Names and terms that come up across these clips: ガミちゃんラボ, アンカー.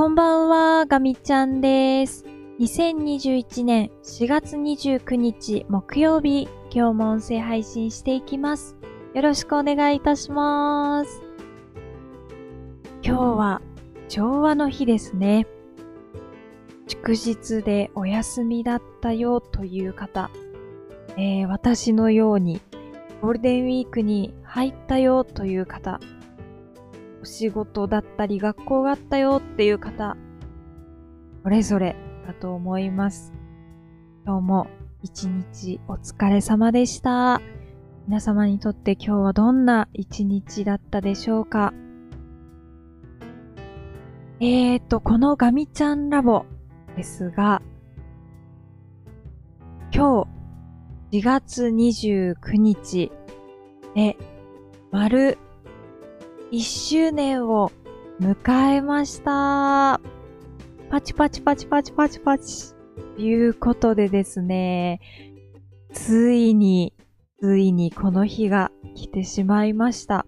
こんばんは、ガミちゃんです。2021年4月29日木曜日、今日も音声配信していきます。よろしくお願いいたします。今日は調和の日ですね。祝日でお休みだったよという方、私のようにゴールデンウィークに入ったよという方、お仕事だったり学校があったよっていう方、それぞれだと思います。今日も一日お疲れ様でした。皆様にとって今日はどんな一日だったでしょうか。このガミちゃんラボですが、今日4月29日で丸1周年を迎えました。パチパチパチパチパチパチ。ということでですね、ついにこの日が来てしまいました。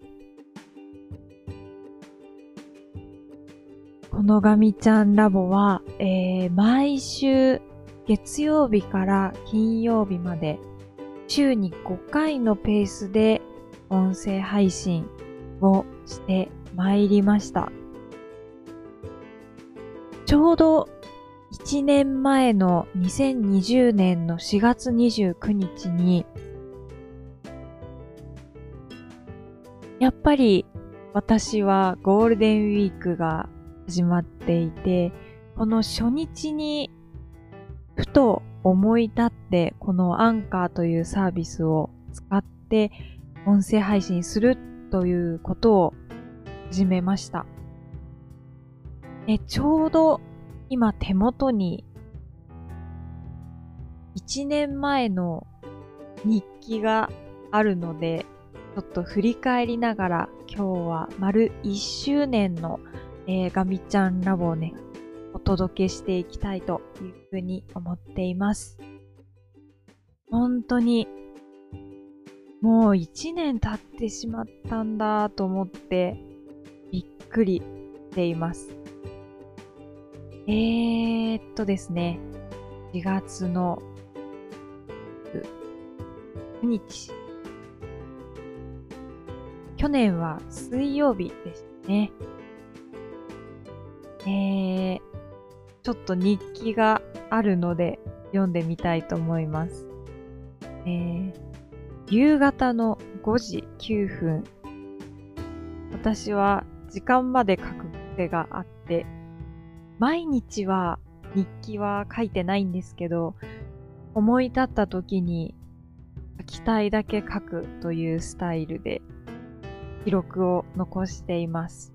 このガミちゃんラボは、毎週月曜日から金曜日まで週に5回のペースで音声配信をしてまいりました。ちょうど1年前の2020年の4月29日に、やっぱり私はゴールデンウィークが始まっていて、この初日にふと思い立ってこのアンカーというサービスを使って音声配信するということを始めました。ちょうど今手元に1年前の日記があるので、ちょっと振り返りながら今日は丸1周年の、ガミちゃんラボをね、お届けしていきたいというふうに思っています。本当にもう1年経ってしまったんだと思ってびっくりしています。ですね、4月の9日。去年は水曜日でしたね。ちょっと日記があるので読んでみたいと思います。夕方の5時9分。私は時間まで書く癖があって、毎日は日記は書いてないんですけど、思い立った時に書きたいだけ書くというスタイルで記録を残しています。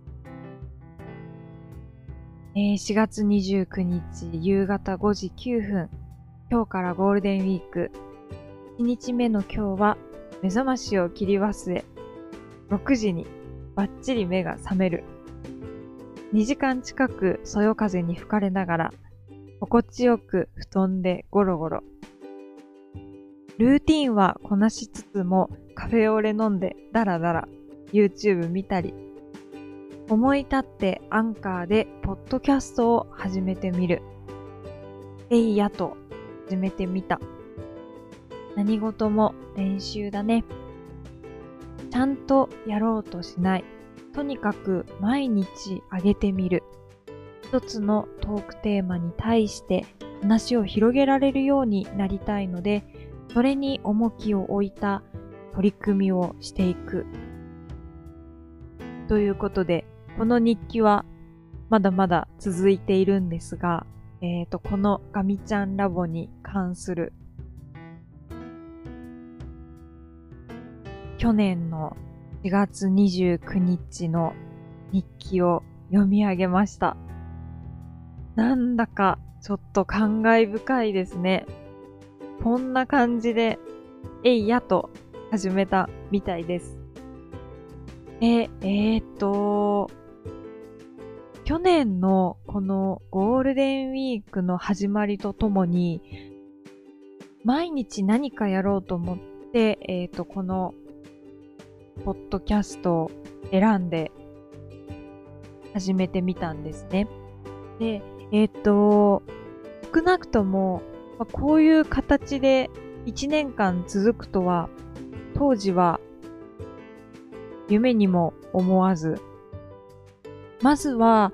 4月29日夕方5時9分。今日からゴールデンウィーク。1日目の今日は目覚ましを切り忘れ、6時にバッチリ目が覚める。2時間近くそよ風に吹かれながら、心地よく布団でゴロゴロ。ルーティンはこなしつつもカフェオレ飲んでダラダラ、YouTube 見たり。思い立ってアンカーでポッドキャストを始めてみる。えいやと始めてみた。何事も練習だね。ちゃんとやろうとしない。とにかく毎日あげてみる。一つのトークテーマに対して話を広げられるようになりたいので、それに重きを置いた取り組みをしていく。ということで、この日記はまだまだ続いているんですが、このガミちゃんラボに関する去年の4月29日の日記を読み上げました。なんだかちょっと感慨深いですね。こんな感じで、えいやと始めたみたいです。去年のこのゴールデンウィークの始まりとともに、毎日何かやろうと思って、このポッドキャストを選んで始めてみたんですね。で、少なくとも、こういう形で1年間続くとは、当時は夢にも思わず、まずは、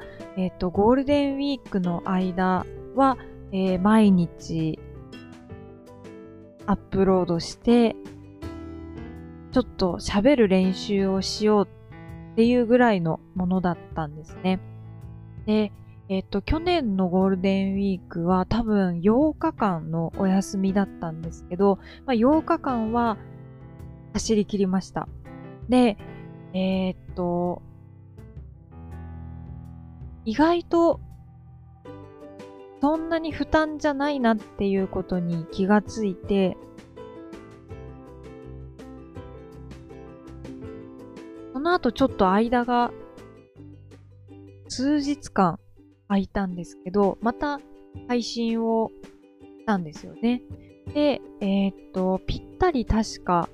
ゴールデンウィークの間は、毎日アップロードして、ちょっと喋る練習をしようっていうぐらいのものだったんですね。で、去年のゴールデンウィークは多分8日間のお休みだったんですけど、8日間は走り切りました。で、意外とそんなに負担じゃないなっていうことに気がついて、その後ちょっと間が数日間空いたんですけど、また配信をしたんですよね。で、ぴったり確か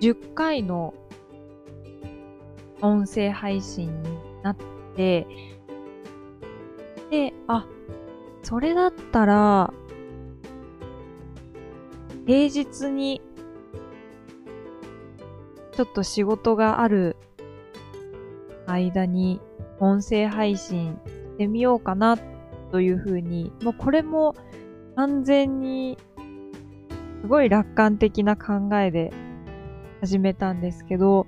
10回の音声配信になって、で、それだったら、平日にちょっと仕事がある間に音声配信してみようかなというふうに、もうこれも完全にすごい楽観的な考えで始めたんですけど、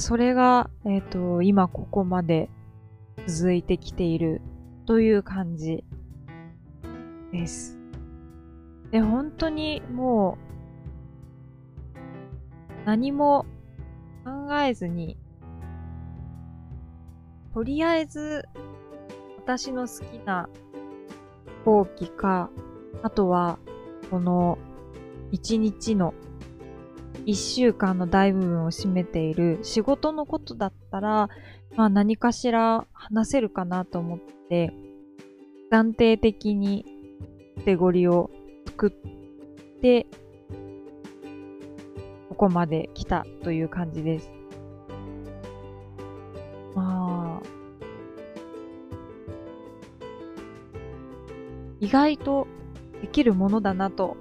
それが、今ここまで続いてきているという感じです。で、本当にもう何も考えずに、とりあえず私の好きな飛行機か、あとはこの一日の一週間の大部分を占めている仕事のことだったら、何かしら話せるかなと思って、暫定的にカテゴリーを作って、ここまで来たという感じです。意外とできるものだなと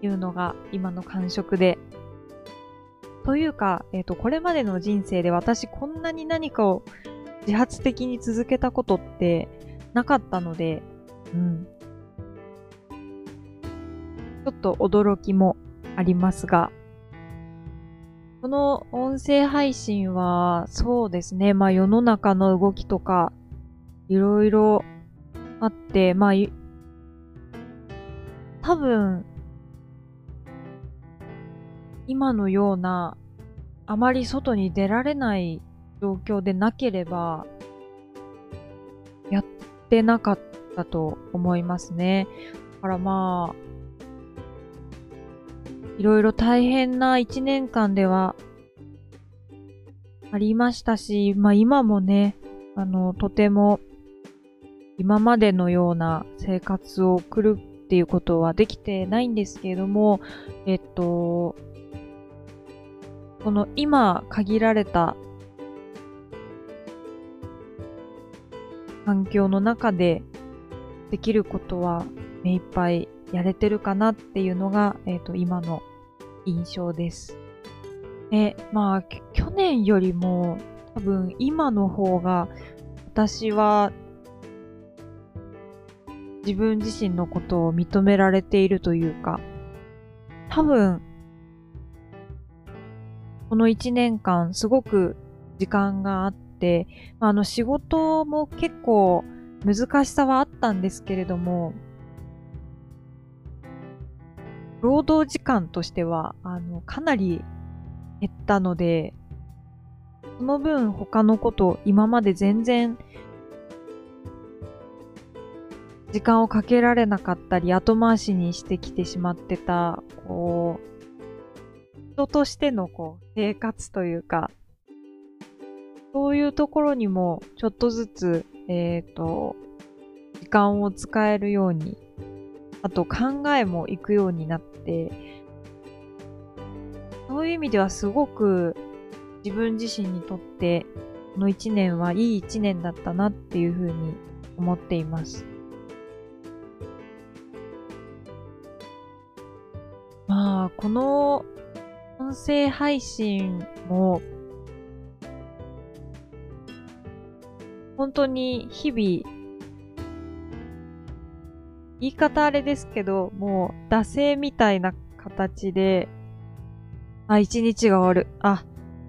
いうのが今の感触で。というか、これまでの人生で私こんなに何かを自発的に続けたことってなかったので、ちょっと驚きもありますが、この音声配信はそうですね、世の中の動きとかいろいろあって、多分、今のような、あまり外に出られない状況でなければ、やってなかったと思いますね。だからいろいろ大変な一年間ではありましたし、今もね、とても今までのような生活を送るっていうことはできてないんですけれども、この今限られた環境の中でできることは目いっぱいやれてるかなっていうのが、今の印象です。で、去年よりも多分今の方が私は自分自身のことを認められているというか、多分、この一年間すごく時間があって、仕事も結構難しさはあったんですけれども、労働時間としては、かなり減ったので、その分他のこと今まで全然時間をかけられなかったり、後回しにしてきてしまってた、人としての生活というか、そういうところにもちょっとずつ、時間を使えるように、あと考えもいくようになって、そういう意味ではすごく自分自身にとって、この一年はいい一年だったなっていうふうに思っています。まあ、この音声配信も本当に日々言い方あれですけど、もう惰性みたいな形で、あ、一日が終わる。あ、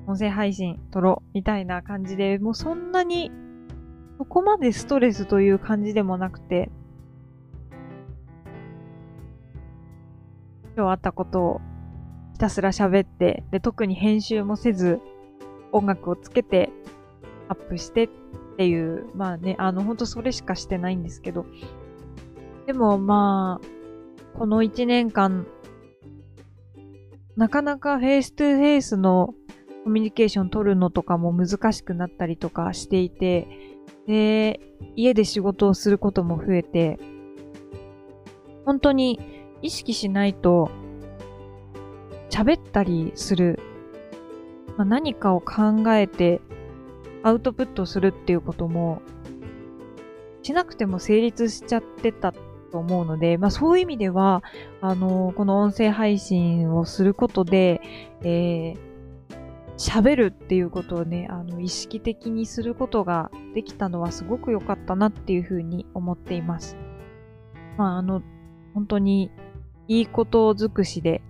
音声配信撮ろう。みたいな感じで、もうそんなに、そこまでストレスという感じでもなくて、今日あったことをひたすら喋って、で、特に編集もせず、音楽をつけて、アップしてっていう、まあね、ほんとそれしかしてないんですけど、でもまあ、この1年間、なかなかフェイストゥフェイスのコミュニケーション取るのとかも難しくなったりとかしていて、で、家で仕事をすることも増えて、本当に意識しないと喋ったりする、まあ、何かを考えてアウトプットするっていうことも、しなくても成立しちゃってたと思うので、まあそういう意味では、この音声配信をすることで、喋るっていうことをね、意識的にすることができたのはすごく良かったなっていうふうに思っています。まあ本当にいいこと尽くしで、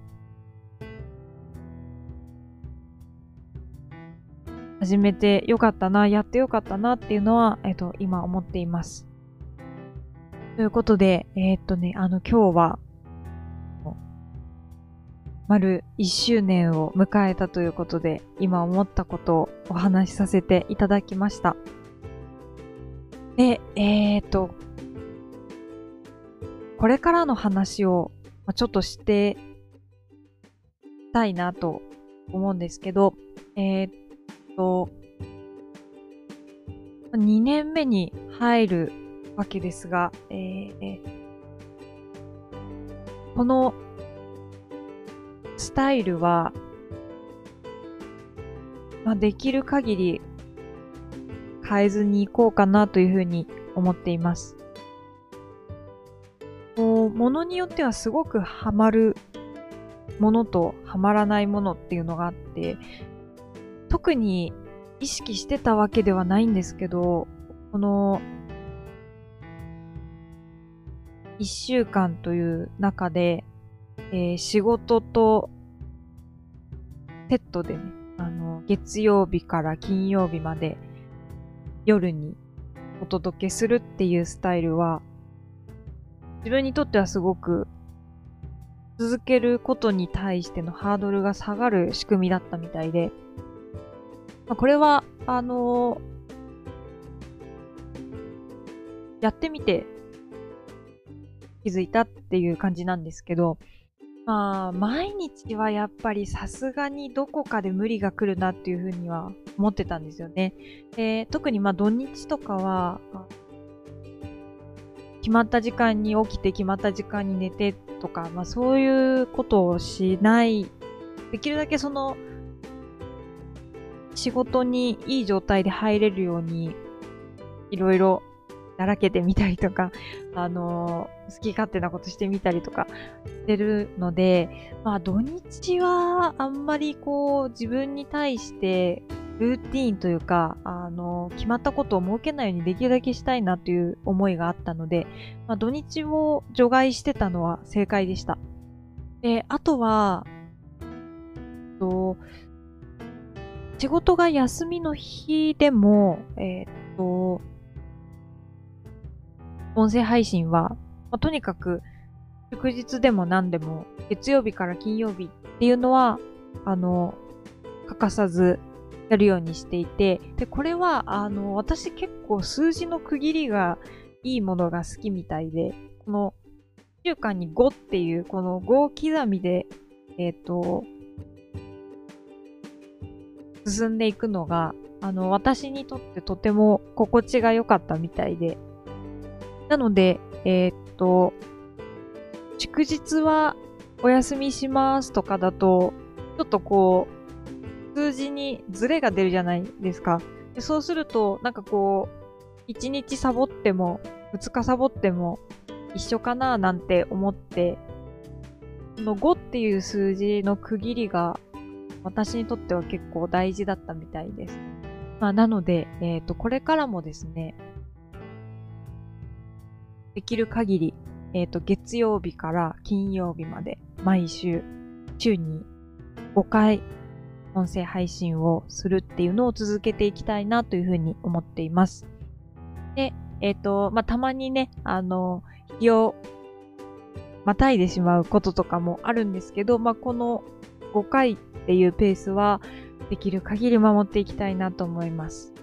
始めてよかったな、やってよかったなっていうのは、今思っています。ということで、今日は、丸1周年を迎えたということで、今思ったことをお話しさせていただきました。で、これからの話を、ちょっとして、したいなと思うんですけど、2年目に入るわけですが、このスタイルは、できる限り変えずにいこうかなというふうに思っています。ものによってはすごくハマるものとハマらないものっていうのがあって、特に意識してたわけではないんですけど、この1週間という中で、仕事とセットで、ね、月曜日から金曜日まで夜にお届けするっていうスタイルは、自分にとってはすごく続けることに対してのハードルが下がる仕組みだったみたいで、これは、やってみて気づいたっていう感じなんですけど、まあ、毎日はやっぱりさすがにどこかで無理が来るなっていうふうには思ってたんですよね。特にまあ土日とかは、決まった時間に起きて決まった時間に寝てとか、まあそういうことをしない、できるだけその、仕事にいい状態で入れるように、いろいろだらけてみたりとか、好き勝手なことしてみたりとかしてるので、まあ土日はあんまりこう自分に対してルーティーンというか、決まったことを設けないようにできるだけしたいなという思いがあったので、まあ土日を除外してたのは正解でした。で、あとは、仕事が休みの日でも、音声配信は、とにかく、祝日でも何でも、月曜日から金曜日っていうのは、欠かさずやるようにしていて、で、これは、私結構数字の区切りがいいものが好きみたいで、この、1週間に5っていう、この5刻みで、進んでいくのが、私にとってとても心地が良かったみたいで。なので、祝日はお休みしますとかだと、ちょっとこう、数字にズレが出るじゃないですか。でそうすると、なんかこう、1日サボっても2日サボっても一緒かななんて思って、この5っていう数字の区切りが私にとっては結構大事だったみたいです。まあ、なので、これからもですね、できる限り、月曜日から金曜日まで毎週、週に5回音声配信をするっていうのを続けていきたいなというふうに思っています。で、まあ、たまにね、日をまたいでしまうこととかもあるんですけど、まあ、この5回っていうペースはできる限り守っていきたいなと思います。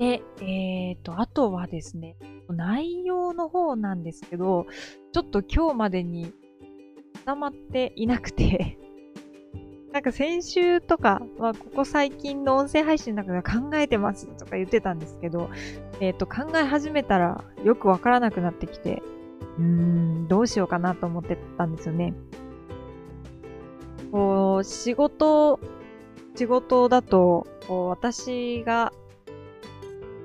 で、あとはですね、内容の方なんですけど、ちょっと今日までに固まっていなくて、なんか先週とかはここ最近の音声配信の中で考えてますとか言ってたんですけど、考え始めたらよくわからなくなってきて、どうしようかなと思ってたんですよね。こう、仕事だと、こう、私が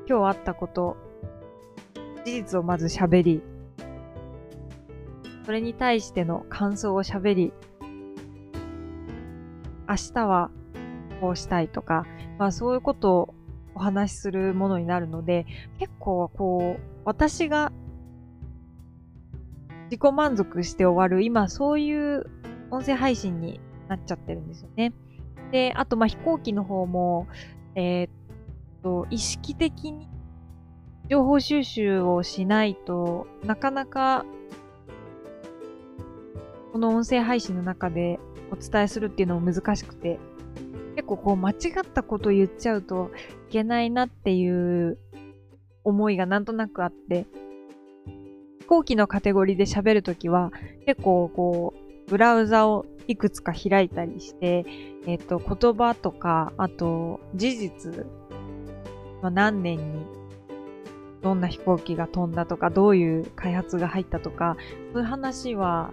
今日あったこと、事実をまず喋り、それに対しての感想を喋り、明日はこうしたいとか、まあそういうことをお話しするものになるので、結構こう、私が自己満足して終わる、今そういう音声配信になっちゃってるんですよね。で、あとまあ飛行機の方も、意識的に情報収集をしないとなかなかこの音声配信の中でお伝えするっていうのも難しくて、結構こう間違ったことを言っちゃうといけないなっていう思いがなんとなくあって、飛行機のカテゴリーで喋るときは結構こうブラウザをいくつか開いたりして、言葉とか、あと事実、何年にどんな飛行機が飛んだとか、どういう開発が入ったとか、そういう話は、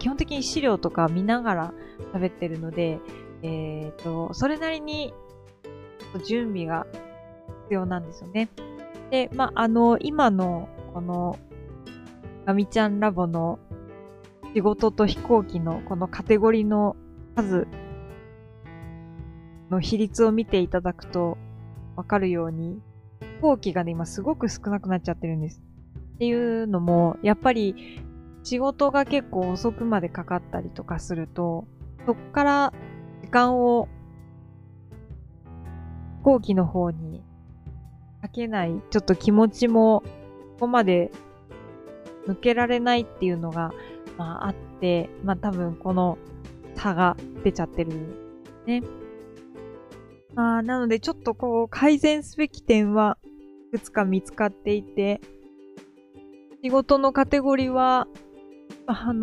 基本的に資料とか見ながら喋ってるので、それなりに準備が必要なんですよね。で、まあ、今のこの、ガミちゃんラボの仕事と飛行機のこのカテゴリーの数の比率を見ていただくとわかるように、飛行機がね、今すごく少なくなっちゃってるんです。っていうのも、やっぱり仕事が結構遅くまでかかったりとかすると、そっから時間を飛行機の方にかけない、ちょっと気持ちもここまで向けられないっていうのが、まあ、あって、まあ多分この差が出ちゃってるね。まあ、なのでちょっとこう改善すべき点はいくつか見つかっていて、仕事のカテゴリーは、そ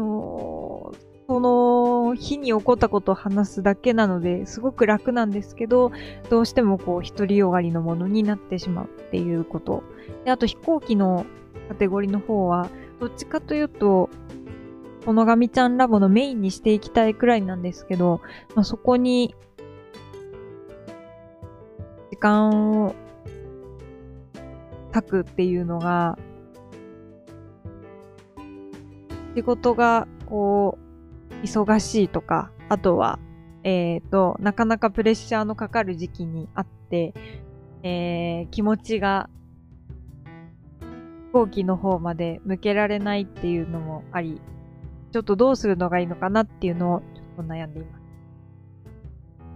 の日に起こったことを話すだけなのですごく楽なんですけど、どうしてもこう独りよがりのものになってしまうっていうこと。で、あと飛行機のカテゴリーの方は、どっちかというと、このガミちゃんラボのメインにしていきたいくらいなんですけど、まあ、そこに時間を割くっていうのが、仕事がこう忙しいとか、あとはなかなかプレッシャーのかかる時期にあって、気持ちが飛行機の方まで向けられないっていうのもあり、ちょっとどうするのがいいのかなっていうのをちょっと悩んでいます。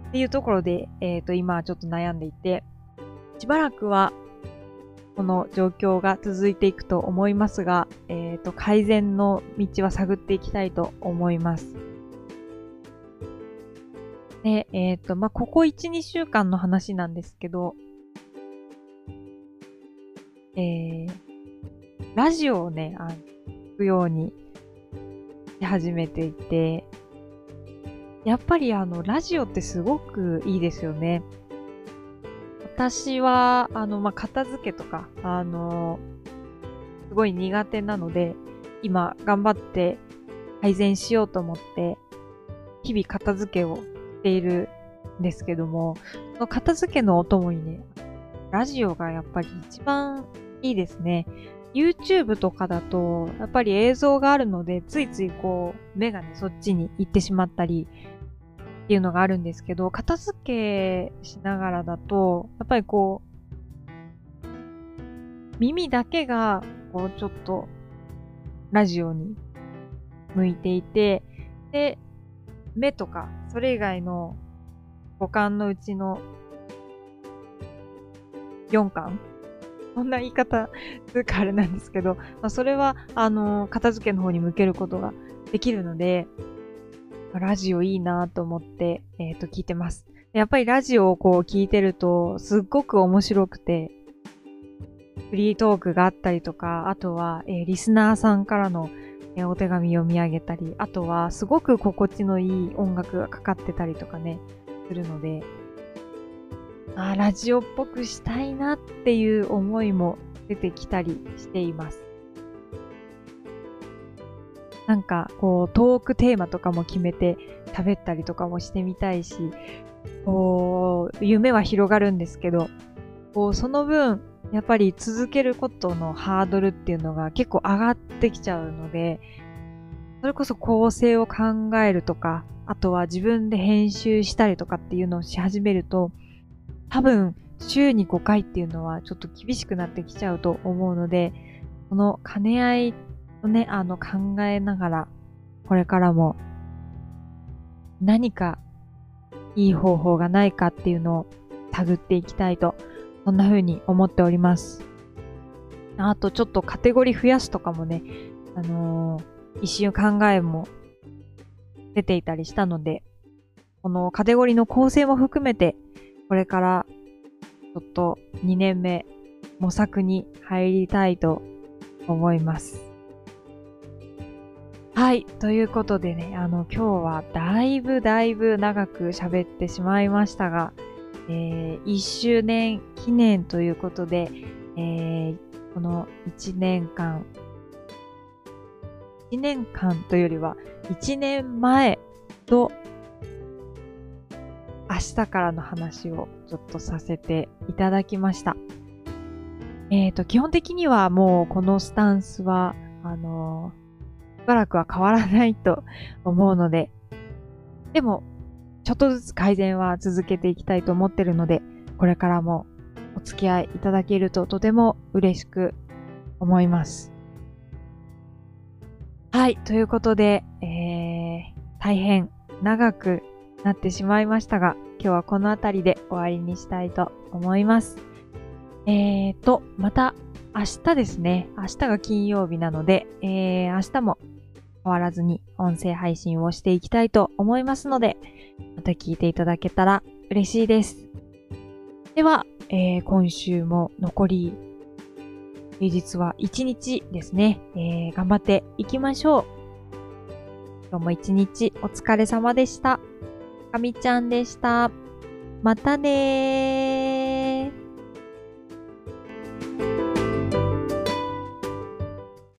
っていうところで、今ちょっと悩んでいて、しばらくはこの状況が続いていくと思いますが、改善の道は探っていきたいと思います。で、まあ、ここ 1,2 週間の話なんですけど、ラジオをね、聞くように始めていて、やっぱりラジオってすごくいいですよね。私は、まあ、片付けとか、すごい苦手なので、今頑張って改善しようと思って、日々片付けをしているんですけども、その片付けのお供にね、ラジオがやっぱり一番いいですね。YouTube とかだと、やっぱり映像があるので、ついついこう、目がね、そっちに行ってしまったりっていうのがあるんですけど、片付けしながらだと、やっぱりこう、耳だけが、こう、ちょっと、ラジオに向いていて、で、目とか、それ以外の五感のうちの4感こんな言い方というかあれなんですけど、まあ、それは、片付けの方に向けることができるので、ラジオいいなと思って、聞いてます。やっぱりラジオをこう聞いてると、すっごく面白くて、フリートークがあったりとか、あとは、リスナーさんからの、お手紙読み上げたり、あとは、すごく心地のいい音楽がかかってたりとかね、するので、あ、ラジオっぽくしたいなっていう思いも出てきたりしています。なんかこうトークテーマとかも決めて喋ったりとかもしてみたいし、こう夢は広がるんですけど、こうその分やっぱり続けることのハードルっていうのが結構上がってきちゃうので、それこそ構成を考えるとか、あとは自分で編集したりとかっていうのをし始めると、多分、週に5回っていうのはちょっと厳しくなってきちゃうと思うので、この兼ね合いをね、考えながら、これからも何かいい方法がないかっていうのを探っていきたいと、そんな風に思っております。あとちょっとカテゴリー増やすとかもね、一瞬考えも出ていたりしたので、このカテゴリーの構成も含めて、これからちょっと2年目模索に入りたいと思います。はい、ということでね、今日はだいぶ長く喋ってしまいましたが、1周年記念ということで、この1年間というよりは1年前と明日からの話をちょっとさせていただきました。基本的にはもうこのスタンスは、しばらくは変わらないと思うので、でも、ちょっとずつ改善は続けていきたいと思ってるので、これからもお付き合いいただけるととても嬉しく思います。はい、ということで、大変長くなってしまいましたが、今日はこのあたりで終わりにしたいと思います。また明日ですね。明日が金曜日なので、明日も変わらずに音声配信をしていきたいと思いますので、また聞いていただけたら嬉しいです。では、今週も残り平日は1日ですね。頑張っていきましょう。今日も1日お疲れ様でした。かみちゃんでした。またねー。